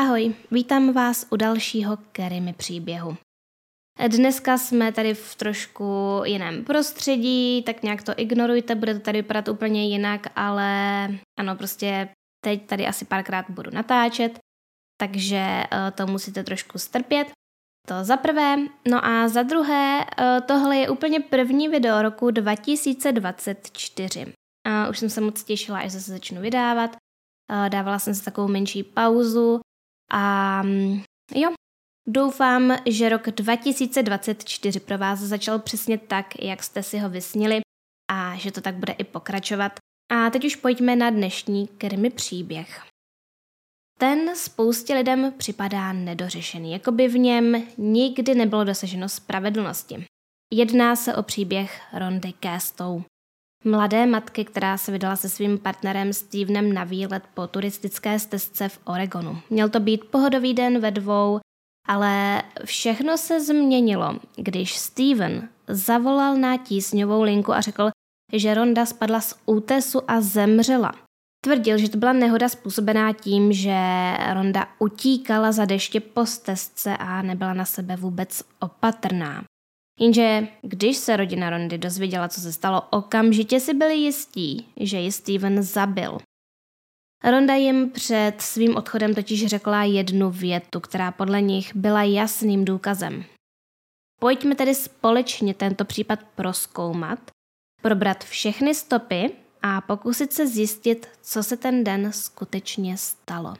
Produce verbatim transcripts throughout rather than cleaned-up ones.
Ahoj, vítám vás u dalšího Kerrymi příběhu. Dneska jsme tady v trošku jiném prostředí, tak nějak to ignorujte, bude to tady vypadat úplně jinak, ale ano, prostě teď tady asi párkrát budu natáčet, takže to musíte trošku strpět. To za prvé, no a za druhé, tohle je úplně první video roku dva tisíce dvacet čtyři. Už jsem se moc těšila, až zase začnu vydávat. Dávala jsem si takovou menší pauzu a jo, doufám, že rok dva tisíce dvacet čtyři pro vás začal přesně tak, jak jste si ho vysnili a že to tak bude i pokračovat. A teď už pojďme na dnešní Kerrymi příběh. Ten spoustě lidem připadá nedořešený, jako by v něm nikdy nebylo dosaženo spravedlnosti. Jedná se o příběh Rhondy Casto, mladé matky, která se vydala se svým partnerem Stevenem na výlet po turistické stezce v Oregonu. Měl to být pohodový den ve dvou, ale všechno se změnilo, když Steven zavolal na tísňovou linku a řekl, že Rhonda spadla z útesu a zemřela. Tvrdil, že to byla nehoda způsobená tím, že Rhonda utíkala za deště po stezce a nebyla na sebe vůbec opatrná. Jenže když se rodina Rhondy dozvěděla, co se stalo, okamžitě si byli jistí, že ji Steven zabil. Rhonda jim před svým odchodem totiž řekla jednu větu, která podle nich byla jasným důkazem. Pojďme tedy společně tento případ prozkoumat, probrat všechny stopy a pokusit se zjistit, co se ten den skutečně stalo.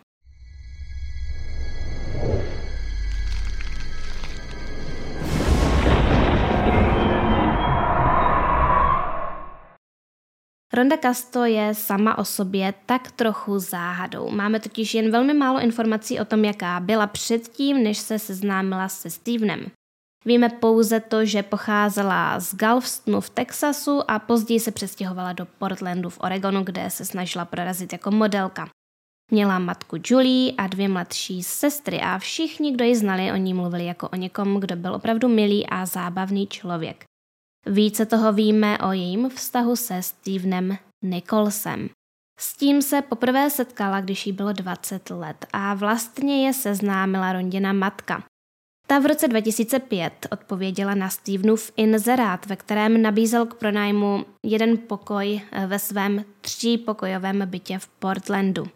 Rhonda Casto je sama o sobě tak trochu záhadou. Máme totiž jen velmi málo informací o tom, jaká byla předtím, než se seznámila se Stevenem. Víme pouze to, že pocházela z Galvestonu v Texasu a později se přestěhovala do Portlandu v Oregonu, kde se snažila prorazit jako modelka. Měla matku Julie a dvě mladší sestry a všichni, kdo ji znali, o ní mluvili jako o někom, kdo byl opravdu milý a zábavný člověk. Více toho víme o jejím vztahu se Stevenem Nicholsem. S tím se poprvé setkala, když jí bylo dvacet let a vlastně je seznámila Rhondina matka. Ta v roce dva tisíce pět odpověděla na Stevenův inzerát, ve kterém nabízel k pronájmu jeden pokoj ve svém třípokojovém bytě v Portlandu.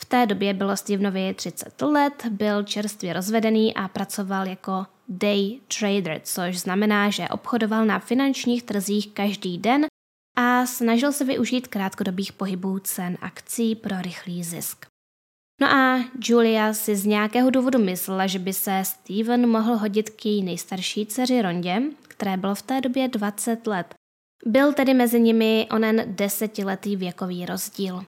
V té době bylo Stevenovi třicet let, byl čerstvě rozvedený a pracoval jako day trader, což znamená, že obchodoval na finančních trzích každý den a snažil se využít krátkodobých pohybů cen akcí pro rychlý zisk. No a Julia si z nějakého důvodu myslela, že by se Steven mohl hodit k její nejstarší dceři Rhondě, které bylo v té době dvacet let. Byl tedy mezi nimi onen desetiletý věkový rozdíl.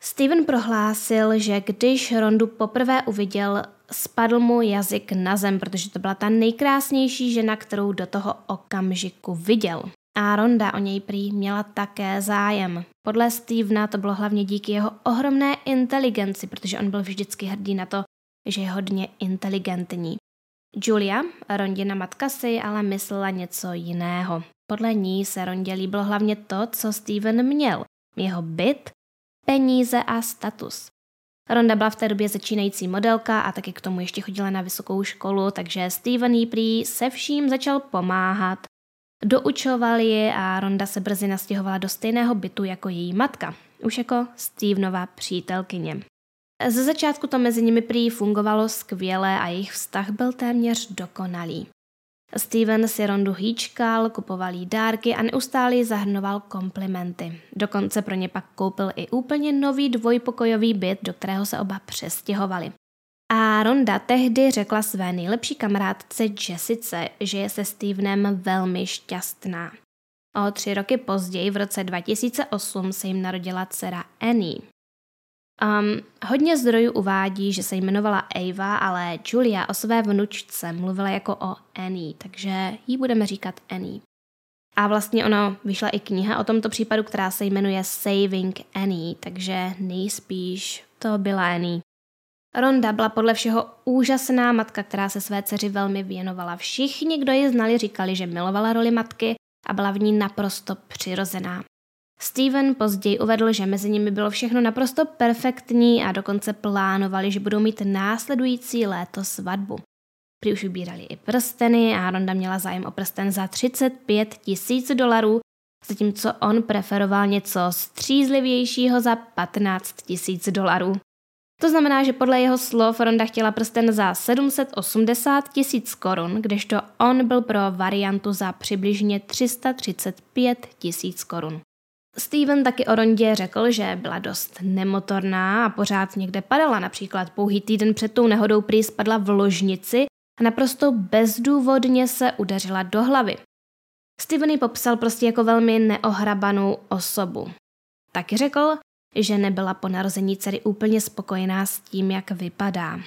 Steven prohlásil, že když Rhondu poprvé uviděl, spadl mu jazyk na zem, protože to byla ta nejkrásnější žena, kterou do toho okamžiku viděl. A Rhonda o něj prý měla také zájem. Podle Stevena to bylo hlavně díky jeho ohromné inteligenci, protože on byl vždycky hrdý na to, že je hodně inteligentní. Julia, Rhondina matka, si ale myslela něco jiného. Podle ní se Rhondě líbilo hlavně to, co Steven měl. Jeho byt, peníze a status. Rhonda byla v té době začínající modelka a taky k tomu ještě chodila na vysokou školu, takže Steven jí prý se vším začal pomáhat. Doučoval ji a Rhonda se brzy nastěhovala do stejného bytu jako její matka, už jako Stevenova přítelkyně. Ze začátku to mezi nimi prý fungovalo skvěle a jejich vztah byl téměř dokonalý. Steven si Rhondu hýčkal, kupoval jí dárky a neustále jí zahrnoval komplimenty. Dokonce pro ně pak koupil i úplně nový dvojpokojový byt, do kterého se oba přestěhovali. A Rhonda tehdy řekla své nejlepší kamarádce Jessice, že je se Stevenem velmi šťastná. O tři roky později, v roce dva tisíce osm, se jim narodila dcera Annie. Um, hodně zdrojů uvádí, že se jmenovala Ava, ale Julia o své vnučce mluvila jako o Annie, takže jí budeme říkat Annie. A vlastně ono vyšla i kniha o tomto případu, která se jmenuje Saving Annie, takže nejspíš to byla Annie. Rhonda byla podle všeho úžasná matka, která se své dceři velmi věnovala. Všichni, kdo ji znali, říkali, že milovala roli matky a byla v ní naprosto přirozená. Steven později uvedl, že mezi nimi bylo všechno naprosto perfektní a dokonce plánovali, že budou mít následující léto svatbu. Prý už vybírali i prsteny a Rhonda měla zájem o prsten za třicet pět tisíc dolarů, zatímco on preferoval něco střízlivějšího za patnáct tisíc dolarů. To znamená, že podle jeho slov Rhonda chtěla prsten za sedm set osmdesát tisíc korun, kdežto on byl pro variantu za přibližně tři sta třicet pět tisíc korun. Steven taky o Rhondě řekl, že byla dost nemotorná a pořád někde padala, například pouhý týden před tou nehodou prý spadla v ložnici a naprosto bezdůvodně se udeřila do hlavy. Steven ji popsal prostě jako velmi neohrabanou osobu. Taky řekl, že nebyla po narození dcery úplně spokojená s tím, jak vypadá.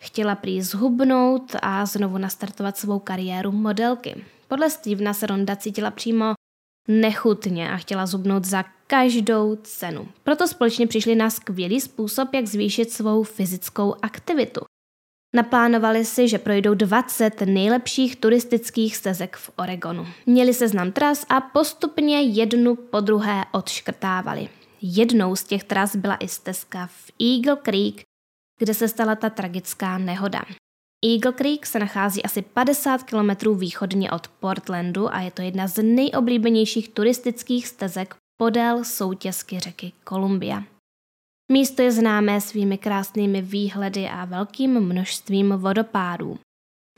Chtěla prý zhubnout a znovu nastartovat svou kariéru modelky. Podle Stevena se Rhonda cítila přímo nechutně a chtěla zhubnout za každou cenu. Proto společně přišli na skvělý způsob, jak zvýšit svou fyzickou aktivitu. Naplánovali si, že projdou dvacet nejlepších turistických stezek v Oregonu. Měli seznam tras a postupně jednu po druhé odškrtávali. Jednou z těch tras byla i stezka v Eagle Creek, kde se stala ta tragická nehoda. Eagle Creek se nachází asi padesát kilometrů východně od Portlandu a je to jedna z nejoblíbenějších turistických stezek podél soutěsky řeky Columbia. Místo je známé svými krásnými výhledy a velkým množstvím vodopádů.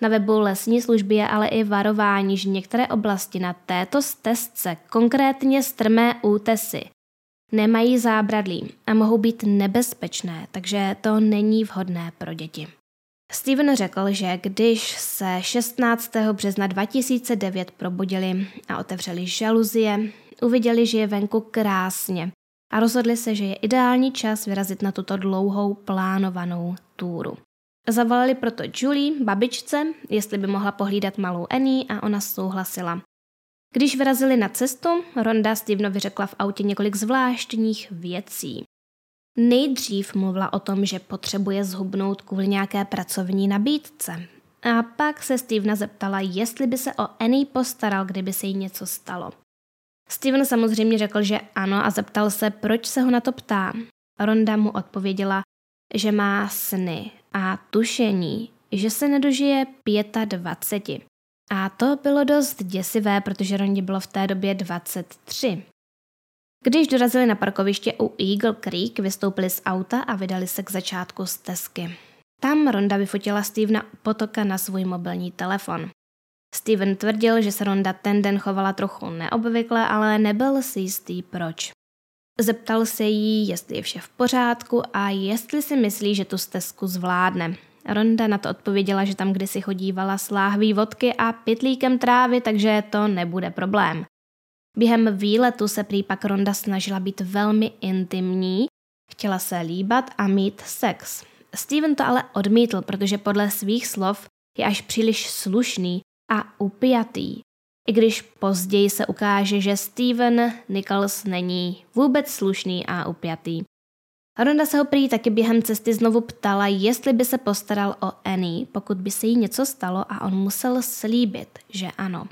Na webu lesní služby je ale i varování, že některé oblasti na této stezce, konkrétně strmé útesy, nemají zábradlí a mohou být nebezpečné, takže to není vhodné pro děti. Steven řekl, že když se šestnáctého března dva tisíce devět probudili a otevřeli žaluzie, uviděli, že je venku krásně a rozhodli se, že je ideální čas vyrazit na tuto dlouhou plánovanou túru. Zavolali proto Julie, babičce, jestli by mohla pohlídat malou Annie, a ona souhlasila. Když vyrazili na cestu, Rhonda Stevenovi řekla v autě několik zvláštních věcí. Nejdřív mluvila o tom, že potřebuje zhubnout kvůli nějaké pracovní nabídce. A pak se Stevena zeptala, jestli by se o Annie postaral, kdyby se jí něco stalo. Steven samozřejmě řekl, že ano, a zeptal se, proč se ho na to ptá. Rhonda mu odpověděla, že má sny a tušení, že se nedožije dvacet pět. A to bylo dost děsivé, protože Rhondě bylo v té době dvacet tři. Když dorazili na parkoviště u Eagle Creek, vystoupili z auta a vydali se k začátku stezky. Tam Rhonda vyfotila Stevena u potoka na svůj mobilní telefon. Steven tvrdil, že se Rhonda ten den chovala trochu neobvykle, ale nebyl si jistý proč. Zeptal se jí, jestli je vše v pořádku a jestli si myslí, že tu stezku zvládne. Rhonda na to odpověděla, že tam kdysi chodívala s láhví vodky a pytlíkem trávy, takže to nebude problém. Během výletu se prý pak Rhonda snažila být velmi intimní, chtěla se líbat a mít sex. Steven to ale odmítl, protože podle svých slov je až příliš slušný a upjatý. I když později se ukáže, že Steven Nichols není vůbec slušný a upjatý. Rhonda se ho prý taky během cesty znovu ptala, jestli by se postaral o Annie, pokud by se jí něco stalo, a on musel slíbit, že ano.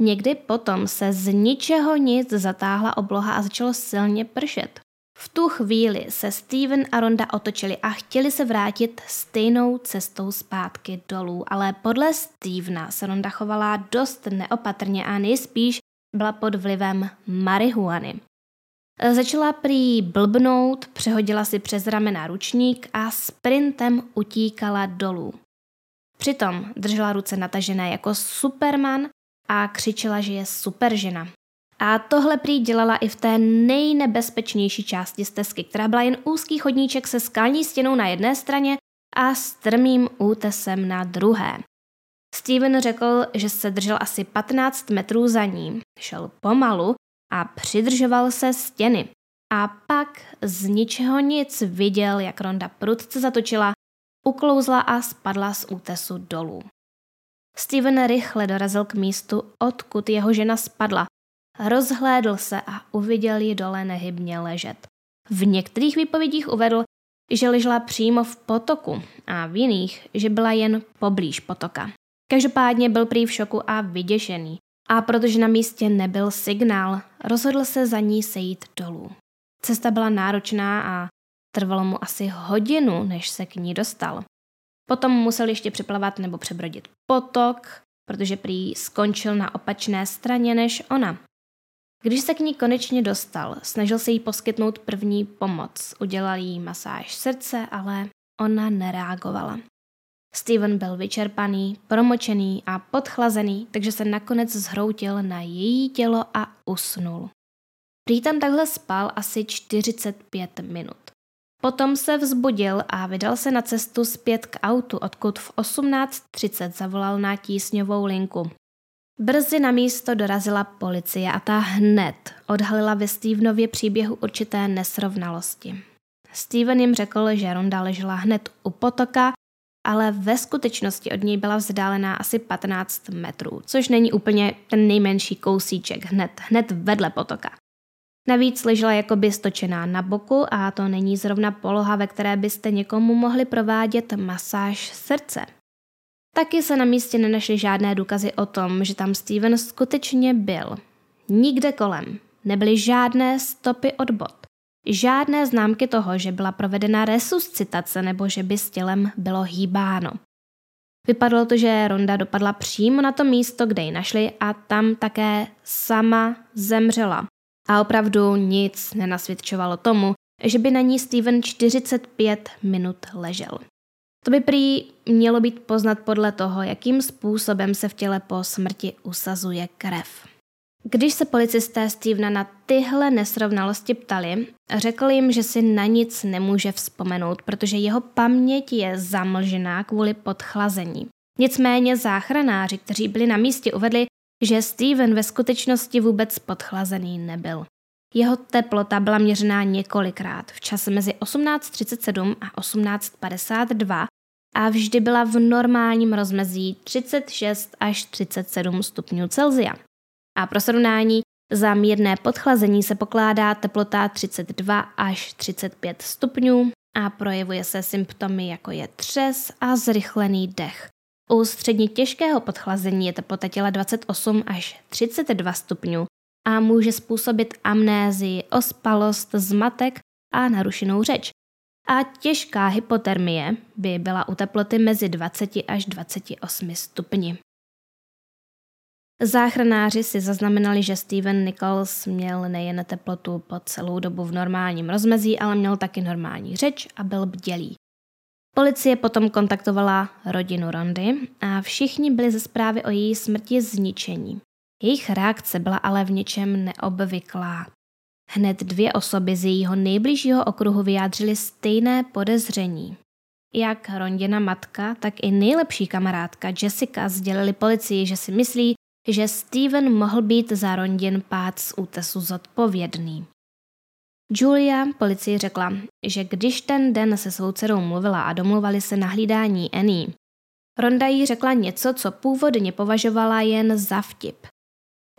Někdy potom se z ničeho nic zatáhla obloha a začalo silně pršet. V tu chvíli se Steven a Rhonda otočili a chtěli se vrátit stejnou cestou zpátky dolů, ale podle Stevena se Rhonda chovala dost neopatrně a nejspíš byla pod vlivem marihuany. Začala prý blbnout, přehodila si přes ramena ručník a sprintem utíkala dolů. Přitom držela ruce natažené jako Superman a křičela, že je superžena. A tohle prý dělala i v té nejnebezpečnější části stezky, která byla jen úzký chodníček se skalní stěnou na jedné straně a strmým útesem na druhé. Steven řekl, že se držel asi patnáct metrů za ním, šel pomalu a přidržoval se stěny. A pak z ničeho nic viděl, jak Rhonda prudce zatočila, uklouzla a spadla z útesu dolů. Steven rychle dorazil k místu, odkud jeho žena spadla. Rozhlédl se a uviděl ji dole nehybně ležet. V některých výpovědích uvedl, že ležela přímo v potoku a v jiných, že byla jen poblíž potoka. Každopádně byl prý v šoku a vyděšený. a protože na místě nebyl signál, rozhodl se za ní sejít dolů. Cesta byla náročná a trvalo mu asi hodinu, než se k ní dostal. Potom musel ještě přeplavat nebo přebrodit potok, protože prý skončil na opačné straně než ona. Když se k ní konečně dostal, snažil se jí poskytnout první pomoc. Udělal jí masáž srdce, ale ona nereagovala. Steven byl vyčerpaný, promočený a podchlazený, takže se nakonec zhroutil na její tělo a usnul. Prý tam takhle spal asi čtyřicet pět minut. Potom se vzbudil a vydal se na cestu zpět k autu, odkud v osmnáct třicet zavolal na tísňovou linku. Brzy na místo dorazila policie a ta hned odhalila ve Stevenově příběhu určité nesrovnalosti. Steven jim řekl, že Rhonda ležela hned u potoka, ale ve skutečnosti od něj byla vzdálená asi patnáct metrů, což není úplně ten nejmenší kousíček hned, hned vedle potoka. Navíc ležela jakoby stočená na boku a to není zrovna poloha, ve které byste někomu mohli provádět masáž srdce. Taky se na místě nenašly žádné důkazy o tom, že tam Steven skutečně byl. Nikde kolem nebyly žádné stopy od bot. Žádné známky toho, že byla provedena resuscitace nebo že by s tělem bylo hýbáno. Vypadalo to, že Rhonda dopadla přímo na to místo, kde ji našli a tam také sama zemřela. A opravdu nic nenasvědčovalo tomu, že by na ní Steven čtyřicet pět minut ležel. To by prý mělo být poznat podle toho, jakým způsobem se v těle po smrti usazuje krev. Když se policisté Stevena na tyhle nesrovnalosti ptali, řekl jim, že si na nic nemůže vzpomenout, protože jeho paměť je zamlžená kvůli podchlazení. Nicméně záchranáři, kteří byli na místě, uvedli, že Steven ve skutečnosti vůbec podchlazený nebyl. Jeho teplota byla měřená několikrát, v čase mezi osmnáct třicet sedm a osmnáct padesát dva a vždy byla v normálním rozmezí třicet šest až třicet sedm stupňů Celsia. A pro srovnání, za mírné podchlazení se pokládá teplota třicet dva až třicet pět stupňů a projevuje se symptomy, jako je třes a zrychlený dech. U středně těžkého podchlazení je teplota těla dvacet osm až třicet dva stupňů a může způsobit amnézii, ospalost, zmatek a narušenou řeč. A těžká hypotermie by byla u teploty mezi dvacet až dvacet osm stupni. Záchranáři si zaznamenali, že Steven Nichols měl nejen teplotu po celou dobu v normálním rozmezí, ale měl taky normální řeč a byl bdělý. Policie potom kontaktovala rodinu Rhondy a všichni byli ze zprávy o její smrti zničení. Jejich reakce byla ale v něčem neobvyklá. Hned dvě osoby z jejího nejbližšího okruhu vyjádřily stejné podezření. Jak Rhondina matka, tak i nejlepší kamarádka Jessica sdělili policii, že si myslí, že Steven mohl být za Rhondin pád z útesu zodpovědný. Julia policii řekla, že když ten den se svou dcerou mluvila a domluvali se na hlídání Annie, Rhonda jí řekla něco, co původně považovala jen za vtip.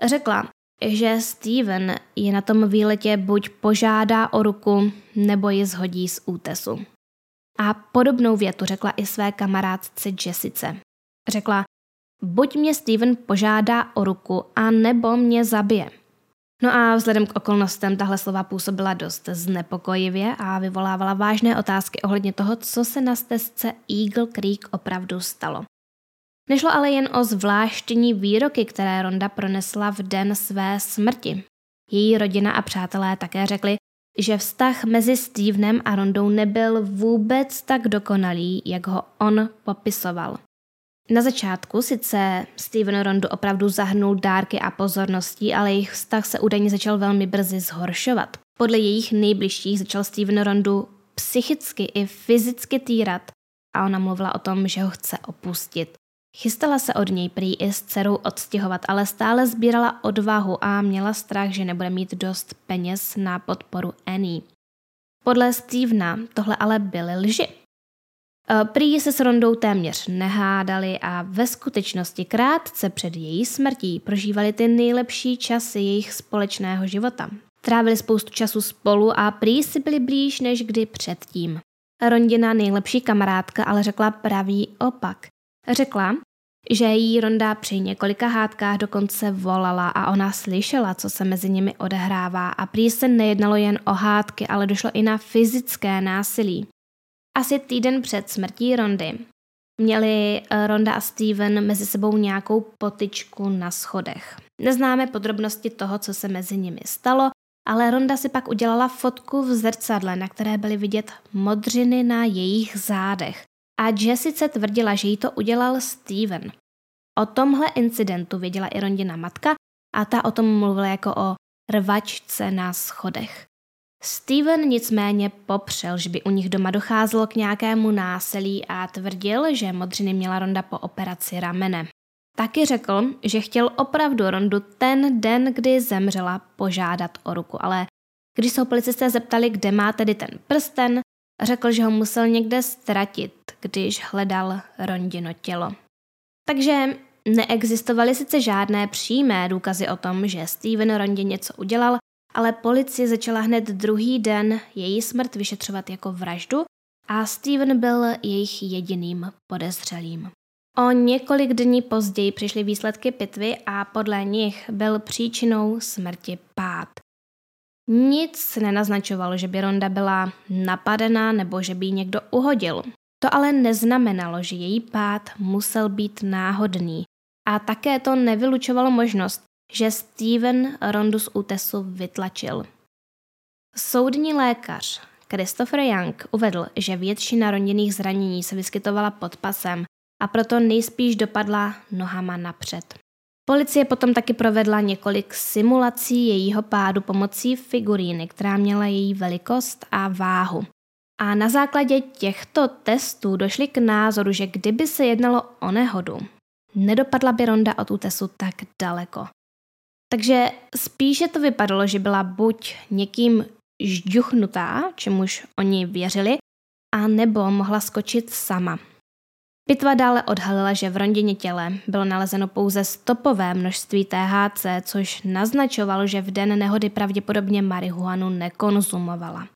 Řekla, že Steven je na tom výletě buď požádá o ruku, nebo ji zhodí z útesu. A podobnou větu řekla i své kamarádce Jessice. Řekla, buď mě Steven požádá o ruku, a nebo mě zabije. No a vzhledem k okolnostem tahle slova působila dost znepokojivě a vyvolávala vážné otázky ohledně toho, co se na stezce Eagle Creek opravdu stalo. Nešlo ale jen o zvláštní výroky, které Rhonda pronesla v den své smrti. Její rodina a přátelé také řekli, že vztah mezi Stevenem a Rhondou nebyl vůbec tak dokonalý, jak ho on popisoval. Na začátku sice Steven Rhondu opravdu zahrnul dárky a pozorností, ale jejich vztah se údajně začal velmi brzy zhoršovat. Podle jejich nejbližších začal Steven Rhondu psychicky i fyzicky týrat a ona mluvila o tom, že ho chce opustit. Chystala se od něj prý i s dcerou odstěhovat, ale stále sbírala odvahu a měla strach, že nebude mít dost peněz na podporu Annie. Podle Stevena tohle ale byly lži. Prý se s Rhondou téměř nehádali a ve skutečnosti krátce před její smrtí prožívali ty nejlepší časy jejich společného života. Trávili spoustu času spolu a prý si byli blíž než kdy předtím. Rhondina nejlepší kamarádka ale řekla pravý opak. Řekla, že jí Rhonda při několika hádkách dokonce volala a ona slyšela, co se mezi nimi odehrává a prý se nejednalo jen o hádky, ale došlo i na fyzické násilí. Asi týden před smrtí Rhondy měli Rhonda a Steven mezi sebou nějakou potyčku na schodech. Neznáme podrobnosti toho, co se mezi nimi stalo, ale Rhonda si pak udělala fotku v zrcadle, na které byly vidět modřiny na jejich zádech. A Jessica tvrdila, že jí to udělal Steven. O tomhle incidentu věděla i Rhondina matka a ta o tom mluvila jako o rvačce na schodech. Steven nicméně popřel, že by u nich doma docházelo k nějakému násilí a tvrdil, že modřiny měla Rhonda po operaci ramene. Taky řekl, že chtěl opravdu Rhondu ten den, kdy zemřela, požádat o ruku, ale když se ho policisté zeptali, kde má tedy ten prsten, řekl, že ho musel někde ztratit, když hledal Rhondino tělo. Takže neexistovaly sice žádné přímé důkazy o tom, že Steven Rhondě něco udělal, ale policie začala hned druhý den její smrt vyšetřovat jako vraždu a Steven byl jejich jediným podezřelým. O několik dní později přišly výsledky pitvy a podle nich byl příčinou smrti pád. Nic nenaznačovalo, že by Rhonda byla napadená nebo že by ji někdo uhodil. To ale neznamenalo, že její pád musel být náhodný. A také to nevylučovalo možnost, že Steven Rhondu z útesu vytlačil. Soudní lékař Christopher Young uvedl, že většina Rhondiných zranění se vyskytovala pod pasem a proto nejspíš dopadla nohama napřed. Policie potom taky provedla několik simulací jejího pádu pomocí figuríny, která měla její velikost a váhu. A na základě těchto testů došli k názoru, že kdyby se jednalo o nehodu, nedopadla by Rhonda od útesu tak daleko. Takže spíše to vypadalo, že byla buď někým žďuchnutá, čemuž oni věřili, a nebo mohla skočit sama. Pitva dále odhalila, že v Rhondině těle bylo nalezeno pouze stopové množství T H C, což naznačovalo, že v den nehody pravděpodobně marihuanu nekonzumovala.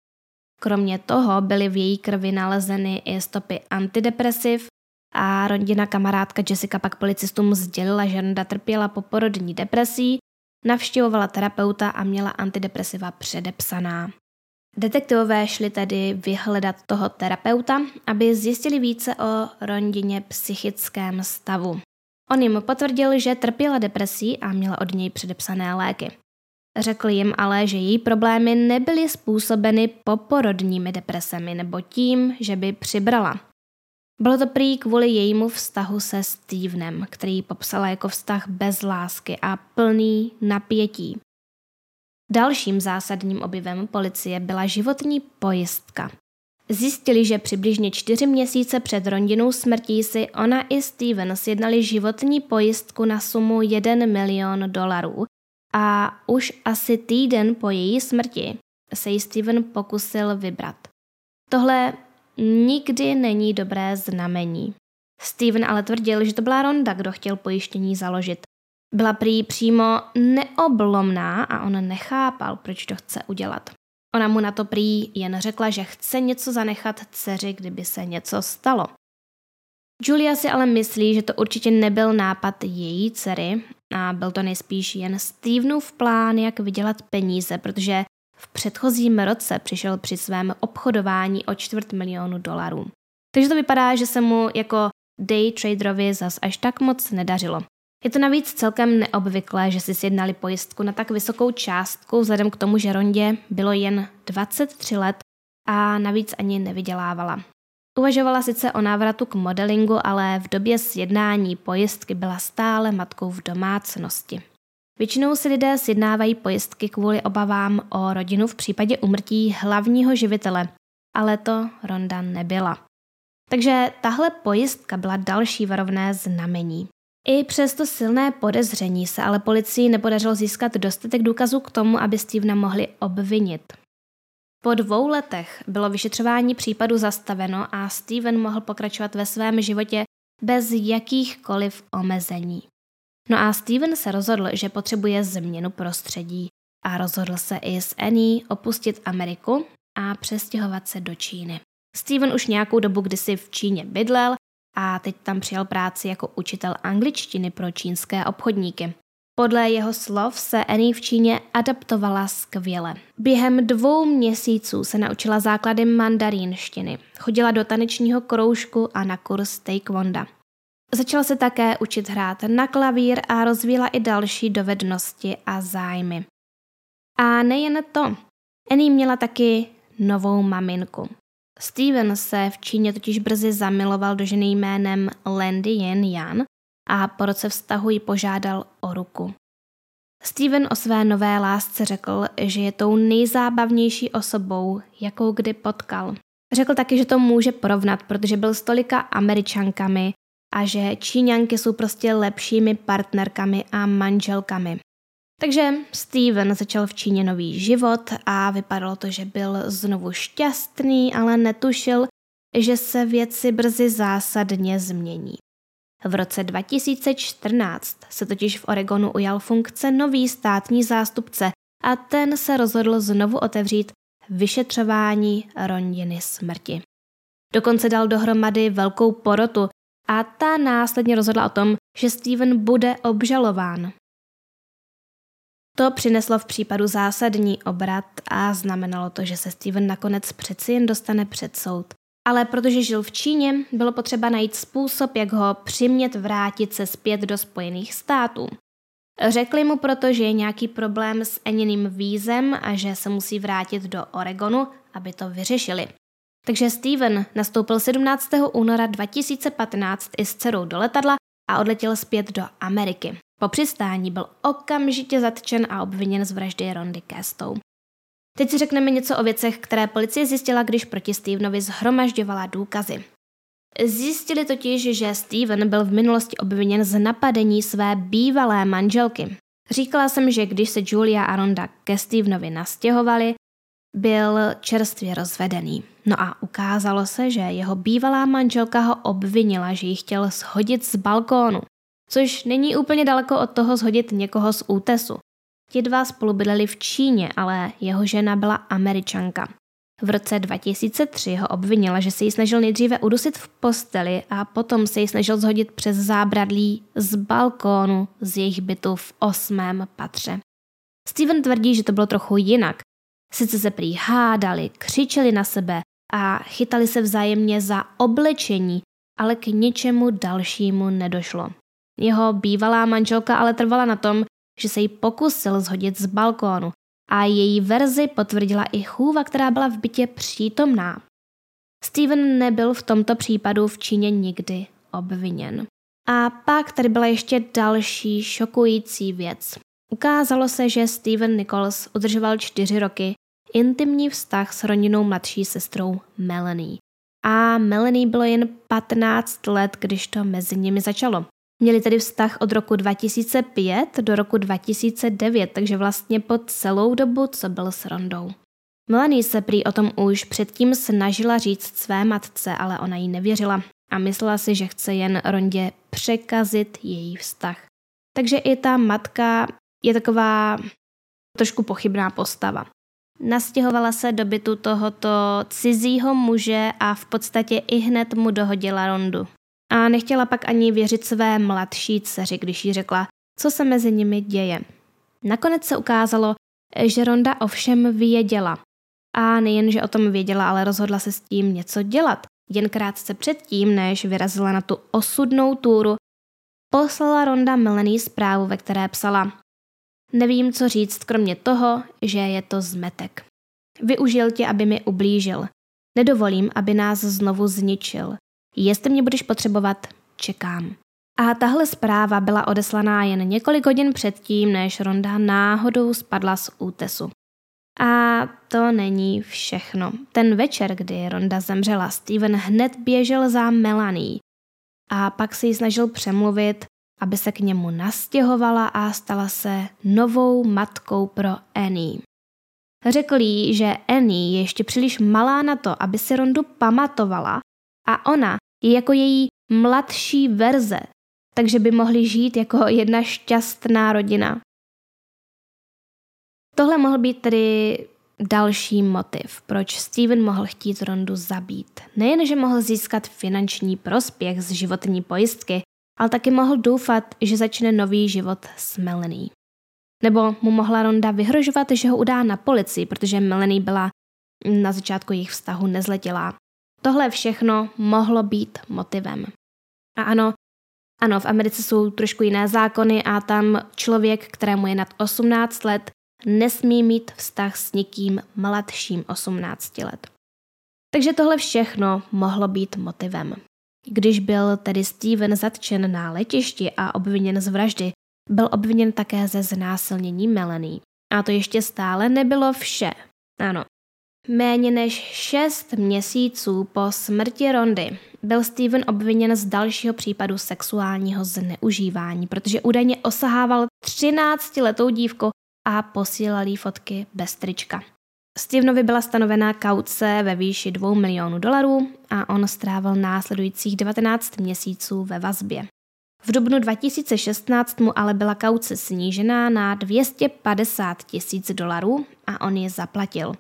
Kromě toho byly v její krvi nalezeny i stopy antidepresiv a Rhondina kamarádka Jessica pak policistům sdělila, že Rhonda trpěla poporodní depresí, navštěvovala terapeuta a měla antidepresiva předepsaná. Detektivové šli tedy vyhledat toho terapeuta, aby zjistili více o Rhondině psychickém stavu. On jim potvrdil, že trpěla depresí a měla od něj předepsané léky. Řekl jim ale, že její problémy nebyly způsobeny poporodními depresemi nebo tím, že by přibrala. Bylo to prý kvůli jejímu vztahu se Stevenem, který popsala jako vztah bez lásky a plný napětí. Dalším zásadním objevem policie byla životní pojistka. Zjistili, že přibližně čtyři měsíce před Rhondinou smrtí si ona i Steven sjednali životní pojistku na sumu jeden milion dolarů a už asi týden po její smrti se jí Steven pokusil vybrat. Tohle nikdy není dobré znamení. Steven ale tvrdil, že to byla Rhonda, kdo chtěl pojištění založit. Byla prý přímo neoblomná a on nechápal, proč to chce udělat. Ona mu na to prý jen řekla, že chce něco zanechat dceři, kdyby se něco stalo. Julia si ale myslí, že to určitě nebyl nápad její dcery a byl to nejspíš jen Stevenův plán, jak vydělat peníze, protože v předchozím roce přišel při svém obchodování o čtvrt milionu dolarů. Takže to vypadá, že se mu jako day traderovi zas až tak moc nedařilo. Je to navíc celkem neobvyklé, že si sjednali pojistku na tak vysokou částku vzhledem k tomu, že Rhondě bylo jen dvacet tři let a navíc ani nevydělávala. Uvažovala sice o návratu k modelingu, ale v době sjednání pojistky byla stále matkou v domácnosti. Většinou si lidé sjednávají pojistky kvůli obavám o rodinu v případě úmrtí hlavního živitele, ale to Rhonda nebyla. Takže tahle pojistka byla další varovné znamení. I přesto silné podezření se ale policii nepodařilo získat dostatek důkazů k tomu, aby Stevena mohli obvinit. Po dvou letech bylo vyšetřování případu zastaveno a Steven mohl pokračovat ve svém životě bez jakýchkoliv omezení. No a Steven se rozhodl, že potřebuje změnu prostředí a rozhodl se i s Annie opustit Ameriku a přestěhovat se do Číny. Steven už nějakou dobu kdysi v Číně bydlel a teď tam přijal práci jako učitel angličtiny pro čínské obchodníky. Podle jeho slov se Annie v Číně adaptovala skvěle. Během dvou měsíců se naučila základy mandarínštiny, chodila do tanečního kroužku a na kurz taekwonda. Začala se také učit hrát na klavír a rozvíjela i další dovednosti a zájmy. A nejen to, Annie měla taky novou maminku. Steven se v Číně totiž brzy zamiloval do ženy jménem Landy Jen Jan a po roce vztahu ji požádal o ruku. Steven o své nové lásce řekl, že je tou nejzábavnější osobou, jakou kdy potkal. Řekl taky, že to může porovnat, protože byl s tolika Američankami a že Číňanky jsou prostě lepšími partnerkami a manželkami. Takže Steven začal v Číně nový život a vypadalo to, že byl znovu šťastný, ale netušil, že se věci brzy zásadně změní. V roce dva tisíce čtrnáct se totiž v Oregonu ujal funkce nový státní zástupce a ten se rozhodl znovu otevřít vyšetřování rondiny smrti. Dokonce dal dohromady velkou porotu a ta následně rozhodla o tom, že Steven bude obžalován. To přineslo v případu zásadní obrat a znamenalo to, že se Steven nakonec přeci jen dostane před soud. Ale protože žil v Číně, bylo potřeba najít způsob, jak ho přimět vrátit se zpět do Spojených států. Řekli mu proto, že je nějaký problém s Anniným vízem a že se musí vrátit do Oregonu, aby to vyřešili. Takže Steven nastoupil sedmnáctého února dva tisíce patnáct i s dcerou do letadla a odletěl zpět do Ameriky. Po přistání byl okamžitě zatčen a obviněn z vraždy Rhondy Castou. Teď si řekneme něco o věcech, které policie zjistila, když proti Stevenovi shromažďovala důkazy. Zjistili totiž, že Steven byl v minulosti obviněn z napadení své bývalé manželky. Říkala jsem, že když se Julia a Rhonda ke Stevenovi nastěhovali, byl čerstvě rozvedený. No a ukázalo se, že jeho bývalá manželka ho obvinila, že ji chtěl shodit z balkónu. Což není úplně daleko od toho shodit někoho z útesu. Ti dva spolu bydleli v Číně, ale jeho žena byla Američanka. V roce dva tisíce tři ho obvinila, že se ji snažil nejdříve udusit v posteli a potom se ji snažil shodit přes zábradlí z balkónu z jejich bytu v osmém patře. Steven tvrdí, že to bylo trochu jinak. Sice se prý hádali, křičeli na sebe a chytali se vzájemně za oblečení, ale k ničemu dalšímu nedošlo. Jeho bývalá manželka ale trvala na tom, že se jí pokusil shodit z balkónu a její verzi potvrdila i chůva, která byla v bytě přítomná. Steven nebyl v tomto případu v Číně nikdy obviněn. A pak tady byla ještě další šokující věc. Ukázalo se, že Steven Nichols udržoval čtyři roky intimní vztah s rodinou mladší sestrou Melanie. A Melanie bylo jen patnáct let, když to mezi nimi začalo. Měli tedy vztah od roku dva tisíce pět do roku dva tisíce devět, takže vlastně po celou dobu, co byl s Rhondou. Melanie se prý o tom už předtím snažila říct své matce, ale ona jí nevěřila a myslela si, že chce jen Rhondě překazit její vztah. Takže i ta matka je taková trošku pochybná postava. Nastěhovala se do bytu tohoto cizího muže a v podstatě i hned mu dohodila Rhondu. A nechtěla pak ani věřit své mladší dceři, když jí řekla, co se mezi nimi děje. Nakonec se ukázalo, že Rhonda ovšem věděla. A nejen, že o tom věděla, ale rozhodla se s tím něco dělat. Jen krátce předtím, než vyrazila na tu osudnou túru, poslala Rhonda Melanie zprávu, ve které psala: "Nevím, co říct, kromě toho, že je to zmetek. Využil tě, aby mi ublížil. Nedovolím, aby nás znovu zničil. Jestli mě budeš potřebovat, čekám." A tahle zpráva byla odeslaná jen několik hodin předtím, než Rhonda náhodou spadla z útesu. A to není všechno. Ten večer, kdy Rhonda zemřela, Steven hned běžel za Melanie. A pak se ji snažil přemluvit, aby se k němu nastěhovala a stala se novou matkou pro Annie. Řekl jí, že Annie je ještě příliš malá na to, aby si Rhondu pamatovala, a ona je jako její mladší verze, takže by mohli žít jako jedna šťastná rodina. Tohle mohl být tedy další motiv, proč Steven mohl chtít Rhondu zabít. Nejen, že mohl získat finanční prospěch z životní pojistky, ale taky mohl doufat, že začne nový život s Melanie. Nebo mu mohla Rhonda vyhrožovat, že ho udá na policii, protože Melanie byla na začátku jejich vztahu nezletilá. Tohle všechno mohlo být motivem. A ano, ano, v Americe jsou trošku jiné zákony a tam člověk, kterému je nad osmnáct let, nesmí mít vztah s někým mladším osmnáct let. Takže tohle všechno mohlo být motivem. Když byl tedy Steven zatčen na letišti a obviněn z vraždy, byl obviněn také ze znásilnění Melanie. A to ještě stále nebylo vše. Ano. Méně než šest měsíců po smrti Rhondy byl Steven obviněn z dalšího případu sexuálního zneužívání, protože údajně osahával třináctiletou dívku a posílal jí fotky bez trička. Stevenovi byla stanovená kauce ve výši dva miliony dolarů a on strávil následujících devatenáct měsíců ve vazbě. V dubnu dva tisíce šestnáct mu ale byla kauce snížená na dvě stě padesát tisíc dolarů a on je zaplatil.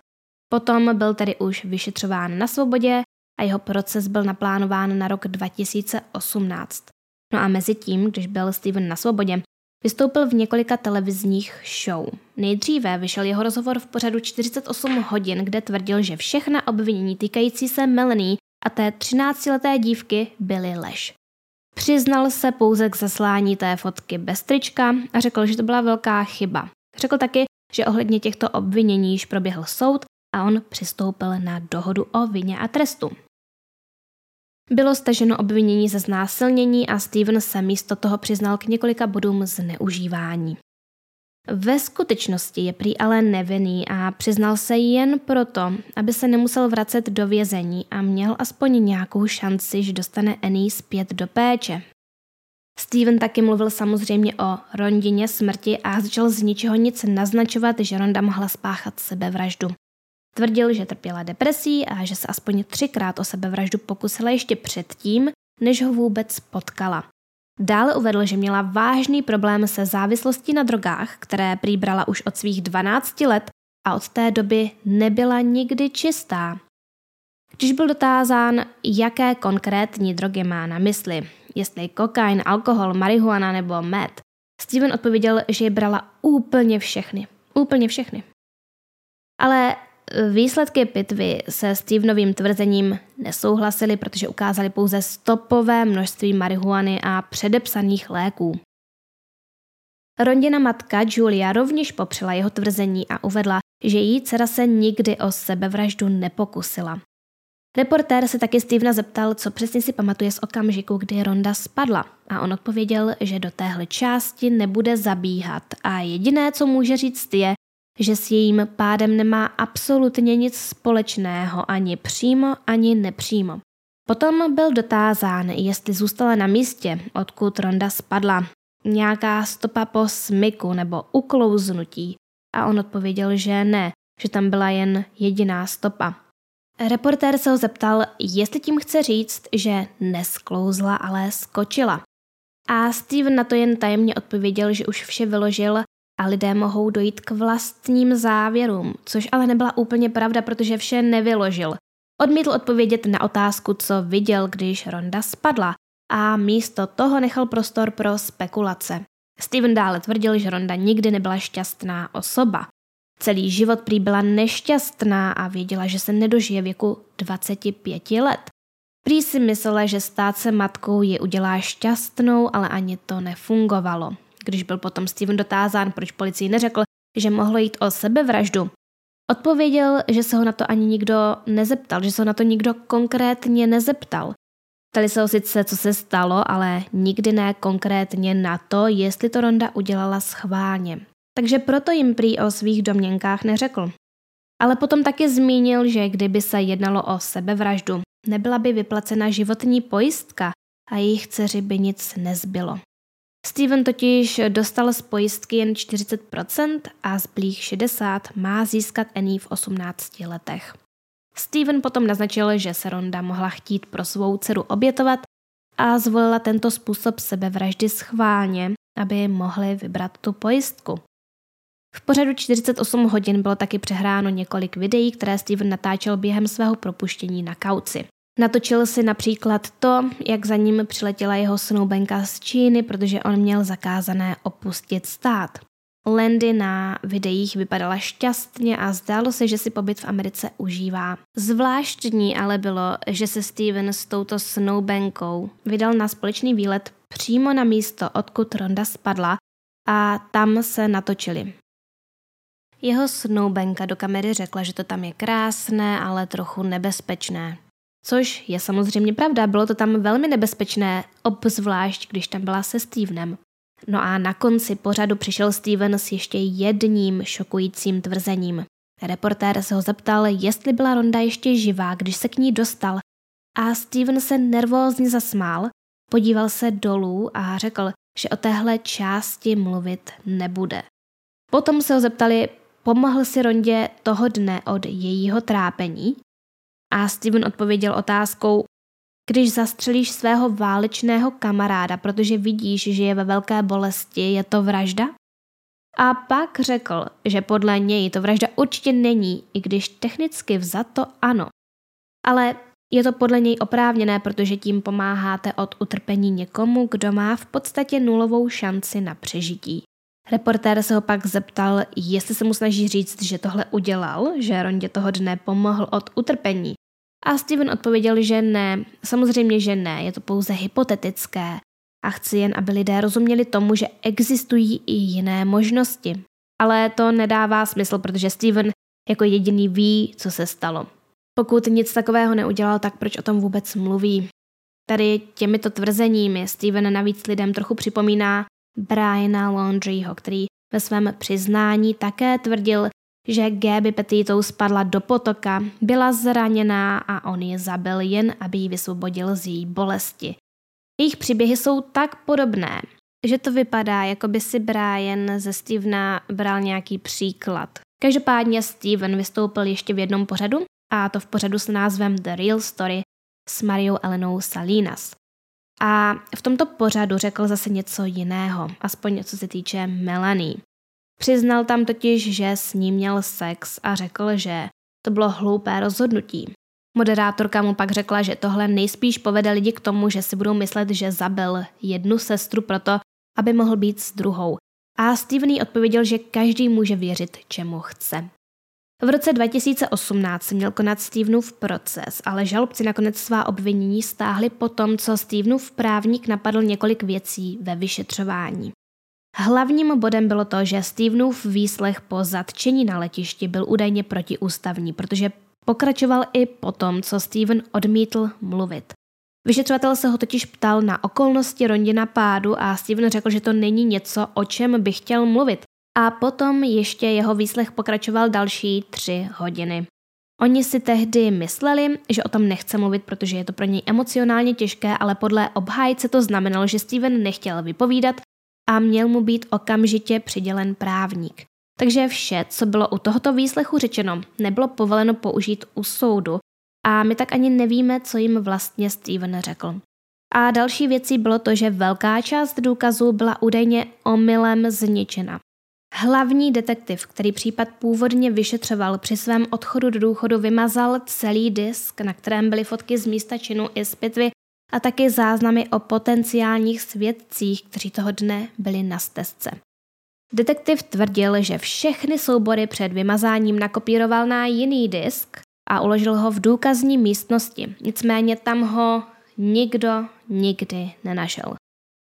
Potom byl tedy už vyšetřován na svobodě a jeho proces byl naplánován na rok dva tisíce osmnáct. No a mezi tím, když byl Steven na svobodě, vystoupil v několika televizních show. Nejdříve vyšel jeho rozhovor v pořadu čtyřicet osm hodin, kde tvrdil, že všechna obvinění týkající se Melanie a té třináctileté dívky byly lež. Přiznal se pouze k zaslání té fotky bez trička a řekl, že to byla velká chyba. Řekl taky, že ohledně těchto obvinění již proběhl soud a on přistoupil na dohodu o vině a trestu. Bylo staženo obvinění ze znásilnění a Steven se místo toho přiznal k několika bodům zneužívání. Ve skutečnosti je prý ale nevinný a přiznal se jen proto, aby se nemusel vracet do vězení a měl aspoň nějakou šanci, že dostane Annie zpět do péče. Steven taky mluvil samozřejmě o Rhondině smrti a začal z ničeho nic naznačovat, že Rhonda mohla spáchat sebevraždu. Tvrdil, že trpěla depresí a že se aspoň třikrát o sebevraždu pokusila ještě předtím, než ho vůbec potkala. Dále uvedl, že měla vážný problém se závislostí na drogách, které prý brala už od svých dvanácti let a od té doby nebyla nikdy čistá. Když byl dotázán, jaké konkrétní drogy má na mysli, jestli kokain, alkohol, marihuana nebo med, Steven odpověděl, že je brala úplně všechny. Úplně všechny. Ale výsledky pitvy se Stevenovým tvrzením nesouhlasily, protože ukázaly pouze stopové množství marihuany a předepsaných léků. Rhondina matka Julia rovněž popřela jeho tvrzení a uvedla, že její dcera se nikdy o sebevraždu nepokusila. Reportér se taky Stevena zeptal, co přesně si pamatuje z okamžiku, kdy Rhonda spadla, a on odpověděl, že do téhle části nebude zabíhat a jediné, co může říct, je, že s jejím pádem nemá absolutně nic společného, ani přímo, ani nepřímo. Potom byl dotázán, jestli zůstala na místě, odkud Rhonda spadla, nějaká stopa po smyku nebo uklouznutí, a on odpověděl, že ne, že tam byla jen jediná stopa. Reportér se ho zeptal, jestli tím chce říct, že nesklouzla, ale skočila. A Steven na to jen tajemně odpověděl, že už vše vyložil a lidé mohou dojít k vlastním závěrům, což ale nebyla úplně pravda, protože vše nevyložil. Odmítl odpovědět na otázku, co viděl, když Rhonda spadla, a místo toho nechal prostor pro spekulace. Steven dále tvrdil, že Rhonda nikdy nebyla šťastná osoba. Celý život prý byla nešťastná a věděla, že se nedožije věku dvacet pět let. Prý si myslela, že stát se matkou ji udělá šťastnou, ale ani to nefungovalo. Když byl potom Steven dotázán, proč policii neřekl, že mohlo jít o sebevraždu, odpověděl, že se ho na to ani nikdo nezeptal, že se ho na to nikdo konkrétně nezeptal. Ptali se ho sice, co se stalo, ale nikdy ne konkrétně na to, jestli to Rhonda udělala schválně. Takže proto jim prý o svých domněnkách neřekl. Ale potom taky zmínil, že kdyby se jednalo o sebevraždu, nebyla by vyplacena životní pojistka a jejich dceři by nic nezbylo. Steven totiž dostal z pojistky jen čtyřicet procent a zblých šedesát procent má získat Annie v osmnácti letech. Steven potom naznačil, že se Rhonda mohla chtít pro svou dceru obětovat a zvolila tento způsob sebevraždy schválně, aby mohli vybrat tu pojistku. V pořadu čtyřicet osm hodin bylo taky přehráno několik videí, které Steven natáčel během svého propuštění na kauci. Natočil si například to, jak za ním přiletěla jeho snoubenka z Číny, protože on měl zakázané opustit stát. Landy na videích vypadala šťastně a zdálo se, že si pobyt v Americe užívá. Zvláštní ale bylo, že se Steven s touto snoubenkou vydal na společný výlet přímo na místo, odkud Rhonda spadla, a tam se natočili. Jeho snoubenka do kamery řekla, že to tam je krásné, ale trochu nebezpečné. Což je samozřejmě pravda, bylo to tam velmi nebezpečné, obzvlášť když tam byla se Stevenem. No a na konci pořadu přišel Steven s ještě jedním šokujícím tvrzením. Reportér se ho zeptal, jestli byla Rhonda ještě živá, když se k ní dostal. A Steven se nervózně zasmál, podíval se dolů a řekl, že o téhle části mluvit nebude. Potom se ho zeptali, pomohl si Rhondě toho dne od jejího trápení? A Steven odpověděl otázkou, když zastřelíš svého válečného kamaráda, protože vidíš, že je ve velké bolesti, je to vražda? A pak řekl, že podle něj to vražda určitě není, i když technicky vzato ano. Ale je to podle něj oprávněné, protože tím pomáháte od utrpení někomu, kdo má v podstatě nulovou šanci na přežití. Reportér se ho pak zeptal, jestli se mu snaží říct, že tohle udělal, že Rhondě toho dne pomohl od utrpení. A Steven odpověděl, že ne, samozřejmě, že ne, je to pouze hypotetické a chci jen, aby lidé rozuměli tomu, že existují i jiné možnosti. Ale to nedává smysl, protože Steven jako jediný ví, co se stalo. Pokud nic takového neudělal, tak proč o tom vůbec mluví? Tady těmito tvrzeními Steven navíc lidem trochu připomíná Briana Laundrieho, který ve svém přiznání také tvrdil, že Gabby Petito spadla do potoka, byla zraněná a on ji zabil jen, aby ji vysvobodil z její bolesti. Jejich příběhy jsou tak podobné, že to vypadá, jako by si Brian ze Stevena bral nějaký příklad. Každopádně Steven vystoupil ještě v jednom pořadu, a to v pořadu s názvem The Real Story s Mariou Elenou Salinas. A v tomto pořadu řekl zase něco jiného, aspoň co se týče Melanie. Přiznal tam totiž, že s ní měl sex a řekl, že to bylo hloupé rozhodnutí. Moderátorka mu pak řekla, že tohle nejspíš povede lidi k tomu, že si budou myslet, že zabil jednu sestru proto, aby mohl být s druhou. A Steven odpověděl, že každý může věřit, čemu chce. V roce dva tisíce osmnáct měl konat Stevenův proces, ale žalobci nakonec svá obvinění stáhli po tom, co Stevenův právník napadl několik věcí ve vyšetřování. Hlavním bodem bylo to, že Stevenův výslech po zatčení na letišti byl údajně protiústavní, protože pokračoval i po tom, co Steven odmítl mluvit. Vyšetřovatel se ho totiž ptal na okolnosti Rhondě na pádu a Steven řekl, že to není něco, o čem by chtěl mluvit. A potom ještě jeho výslech pokračoval další tři hodiny. Oni si tehdy mysleli, že o tom nechce mluvit, protože je to pro něj emocionálně těžké, ale podle obhájce to znamenalo, že Steven nechtěl vypovídat a měl mu být okamžitě přidělen právník. Takže vše, co bylo u tohoto výslechu řečeno, nebylo povoleno použít u soudu a my tak ani nevíme, co jim vlastně Steven řekl. A další věcí bylo to, že velká část důkazů byla údajně omylem zničena. Hlavní detektiv, který případ původně vyšetřoval, při svém odchodu do důchodu vymazal celý disk, na kterém byly fotky z místa činu i z pitvy a taky záznamy o potenciálních svědcích, kteří toho dne byli na stezce. Detektiv tvrdil, že všechny soubory před vymazáním nakopíroval na jiný disk a uložil ho v důkazní místnosti, nicméně tam ho nikdo nikdy nenašel.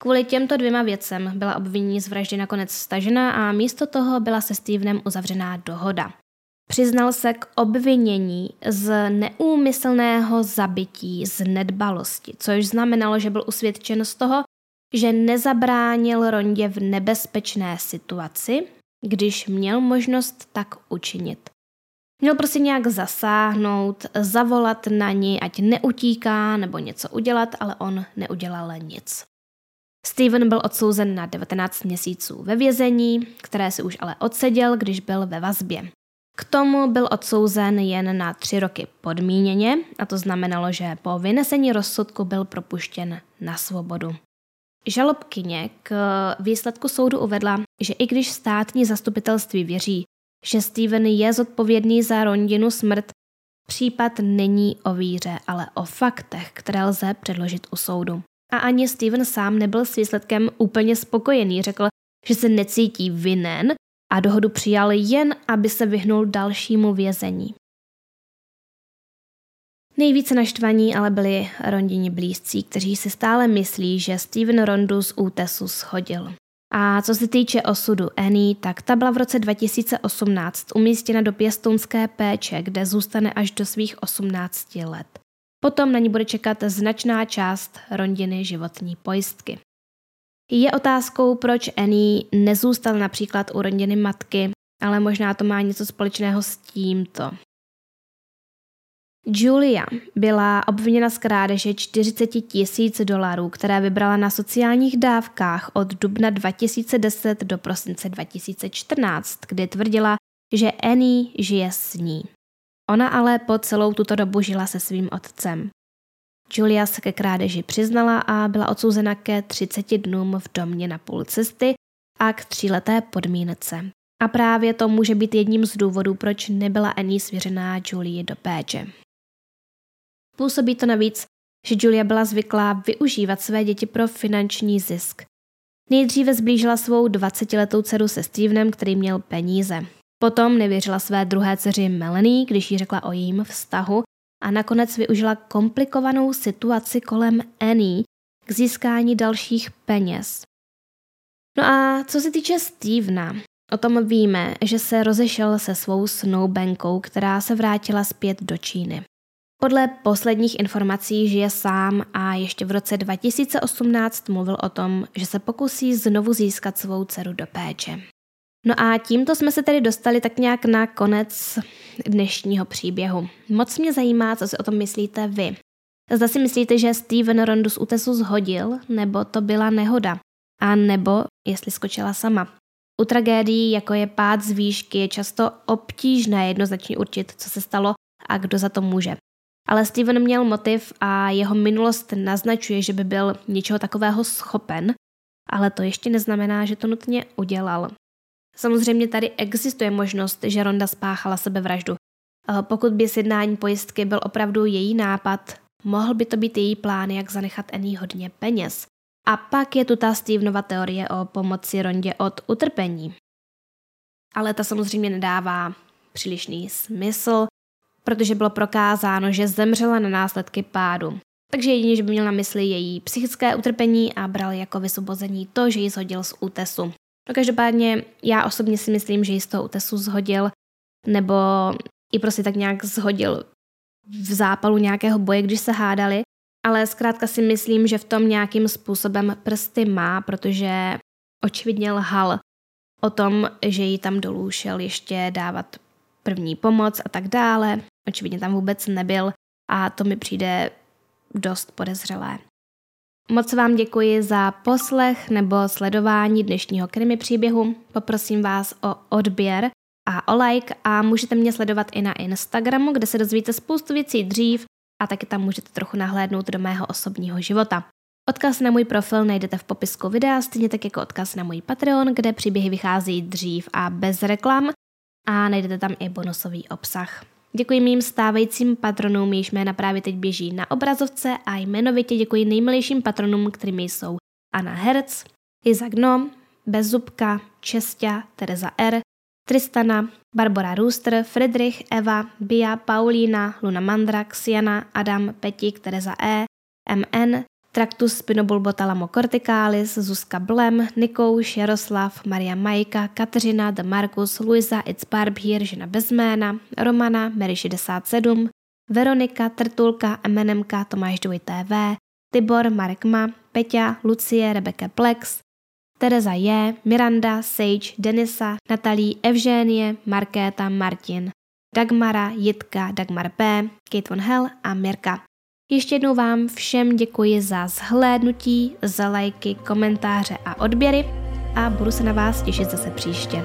Kvůli těmto dvěma věcem byla obvinění z vraždy nakonec stažena a místo toho byla se Stevenem uzavřená dohoda. Přiznal se k obvinění z neúmyslného zabití z nedbalosti, což znamenalo, že byl usvědčen z toho, že nezabránil Rhondě v nebezpečné situaci, když měl možnost tak učinit. Měl prostě nějak zasáhnout, zavolat na ní, ať neutíká nebo něco udělat, ale on neudělal nic. Steven byl odsouzen na devatenáct měsíců ve vězení, které si už ale odseděl, když byl ve vazbě. K tomu byl odsouzen jen na tři roky podmíněně a to znamenalo, že po vynesení rozsudku byl propuštěn na svobodu. Žalobkyně k výsledku soudu uvedla, že i když státní zastupitelství věří, že Steven je zodpovědný za Rondinu smrt, případ není o víře, ale o faktech, které lze předložit u soudu. A ani Steven sám nebyl s výsledkem úplně spokojený, řekl, že se necítí vinen a dohodu přijal jen, aby se vyhnul dalšímu vězení. Nejvíce naštvaní ale byli Rondini blízcí, kteří si stále myslí, že Steven Rondu z útesu shodil. A co se týče osudu Annie, tak ta byla v roce dva tisíce osmnáct umístěna do pěstounské péče, kde zůstane až do svých osmnácti let. Potom na ní bude čekat značná část Rondiny životní pojistky. Je otázkou, proč Annie nezůstal například u Rondiny matky, ale možná to má něco společného s tímto. Julia byla obviněna z krádeže čtyřicet tisíc dolarů, které vybrala na sociálních dávkách od dubna dva tisíce deset do prosince dva tisíce čtrnáct, kdy tvrdila, že Annie žije s ní. Ona ale po celou tuto dobu žila se svým otcem. Julia se ke krádeži přiznala a byla odsouzena ke třiceti dnům v domě na půl cesty a k tříleté podmínce. A právě to může být jedním z důvodů, proč nebyla Annie svěřená Julii do péče. Působí to navíc, že Julia byla zvyklá využívat své děti pro finanční zisk. Nejdříve zblížila svou dvacetiletou dceru se Stevenem, který měl peníze. Potom nevěřila své druhé dceři Melanie, když jí řekla o jejím vztahu, a nakonec využila komplikovanou situaci kolem Annie k získání dalších peněz. No a co se týče Stevena, o tom víme, že se rozešel se svou snoubenkou, která se vrátila zpět do Číny. Podle posledních informací žije sám a ještě v roce dva tisíce osmnáct mluvil o tom, že se pokusí znovu získat svou dceru do péče. No a tímto jsme se tedy dostali tak nějak na konec dnešního příběhu. Moc mě zajímá, co si o tom myslíte vy. Zda si myslíte, že Steven Rondu z útesu shodil, nebo to byla nehoda, a nebo jestli skočila sama. U tragédií, jako je pád z výšky, je často obtížné jednoznačně určit, co se stalo a kdo za to může. Ale Steven měl motiv a jeho minulost naznačuje, že by byl něčeho takového schopen, ale to ještě neznamená, že to nutně udělal. Samozřejmě tady existuje možnost, že Rhonda spáchala sebevraždu. Pokud by sjednání pojistky byl opravdu její nápad, mohl by to být její plán, jak zanechat Annie hodně peněz. A pak je tu ta Stevenova teorie o pomoci Rondě od utrpení. Ale ta samozřejmě nedává přílišný smysl, protože bylo prokázáno, že zemřela na následky pádu. Takže jedině, že by měl na mysli její psychické utrpení a bral jako vysvobození to, že ji shodil z útesu. No každopádně já osobně si myslím, že ji z toho útesu shodil, nebo i prostě tak nějak shodil v zápalu nějakého boje, když se hádali. Ale zkrátka si myslím, že v tom nějakým způsobem prsty má, protože očividně lhal o tom, že jí tam dolů šel ještě dávat první pomoc a tak dále. Očividně tam vůbec nebyl a to mi přijde dost podezřelé. Moc vám děkuji za poslech nebo sledování dnešního krimi příběhu. Poprosím vás o odběr a o like a můžete mě sledovat i na Instagramu, kde se dozvíte spoustu věcí dřív, a taky tam můžete trochu nahlédnout do mého osobního života. Odkaz na můj profil najdete v popisku videa, stejně tak jako odkaz na můj Patreon, kde příběhy vychází dřív a bez reklam a najdete tam i bonusový obsah. Děkuji mým stávajícím patronům, jejichž jména právě teď běží na obrazovce a jmenovitě děkuji nejmilejším patronům, kterými jsou Anna Herc, Izak Nom, Bezubka, Česťa, Tereza R., Tristana, Barbora Rooster, Friedrich, Eva, Bia, Paulína, Luna Mandra, Xiana, Adam, Petík, Tereza E, M N, Traktus Spinobulbotalamo Corticalis, Zuzka Blem, Nikouš, Jaroslav, Maria Majka, Kateřina, De Marcus, Luisa, It's Barbier, žena bez jména, Romana, Mary šedesát sedm, Veronika, Trtulka, M N M K, Tomáš Dvoj T V, Tibor, Marek Ma, Peťa, Lucie, Rebecca Plex, Tereza J., Miranda, Sage, Denisa, Natalí, Evženie, Markéta, Martin, Dagmara, Jitka, Dagmar P., Kate von Hell a Mirka. Ještě jednou vám všem děkuji za zhlédnutí, za lajky, komentáře a odběry a budu se na vás těšit zase příště.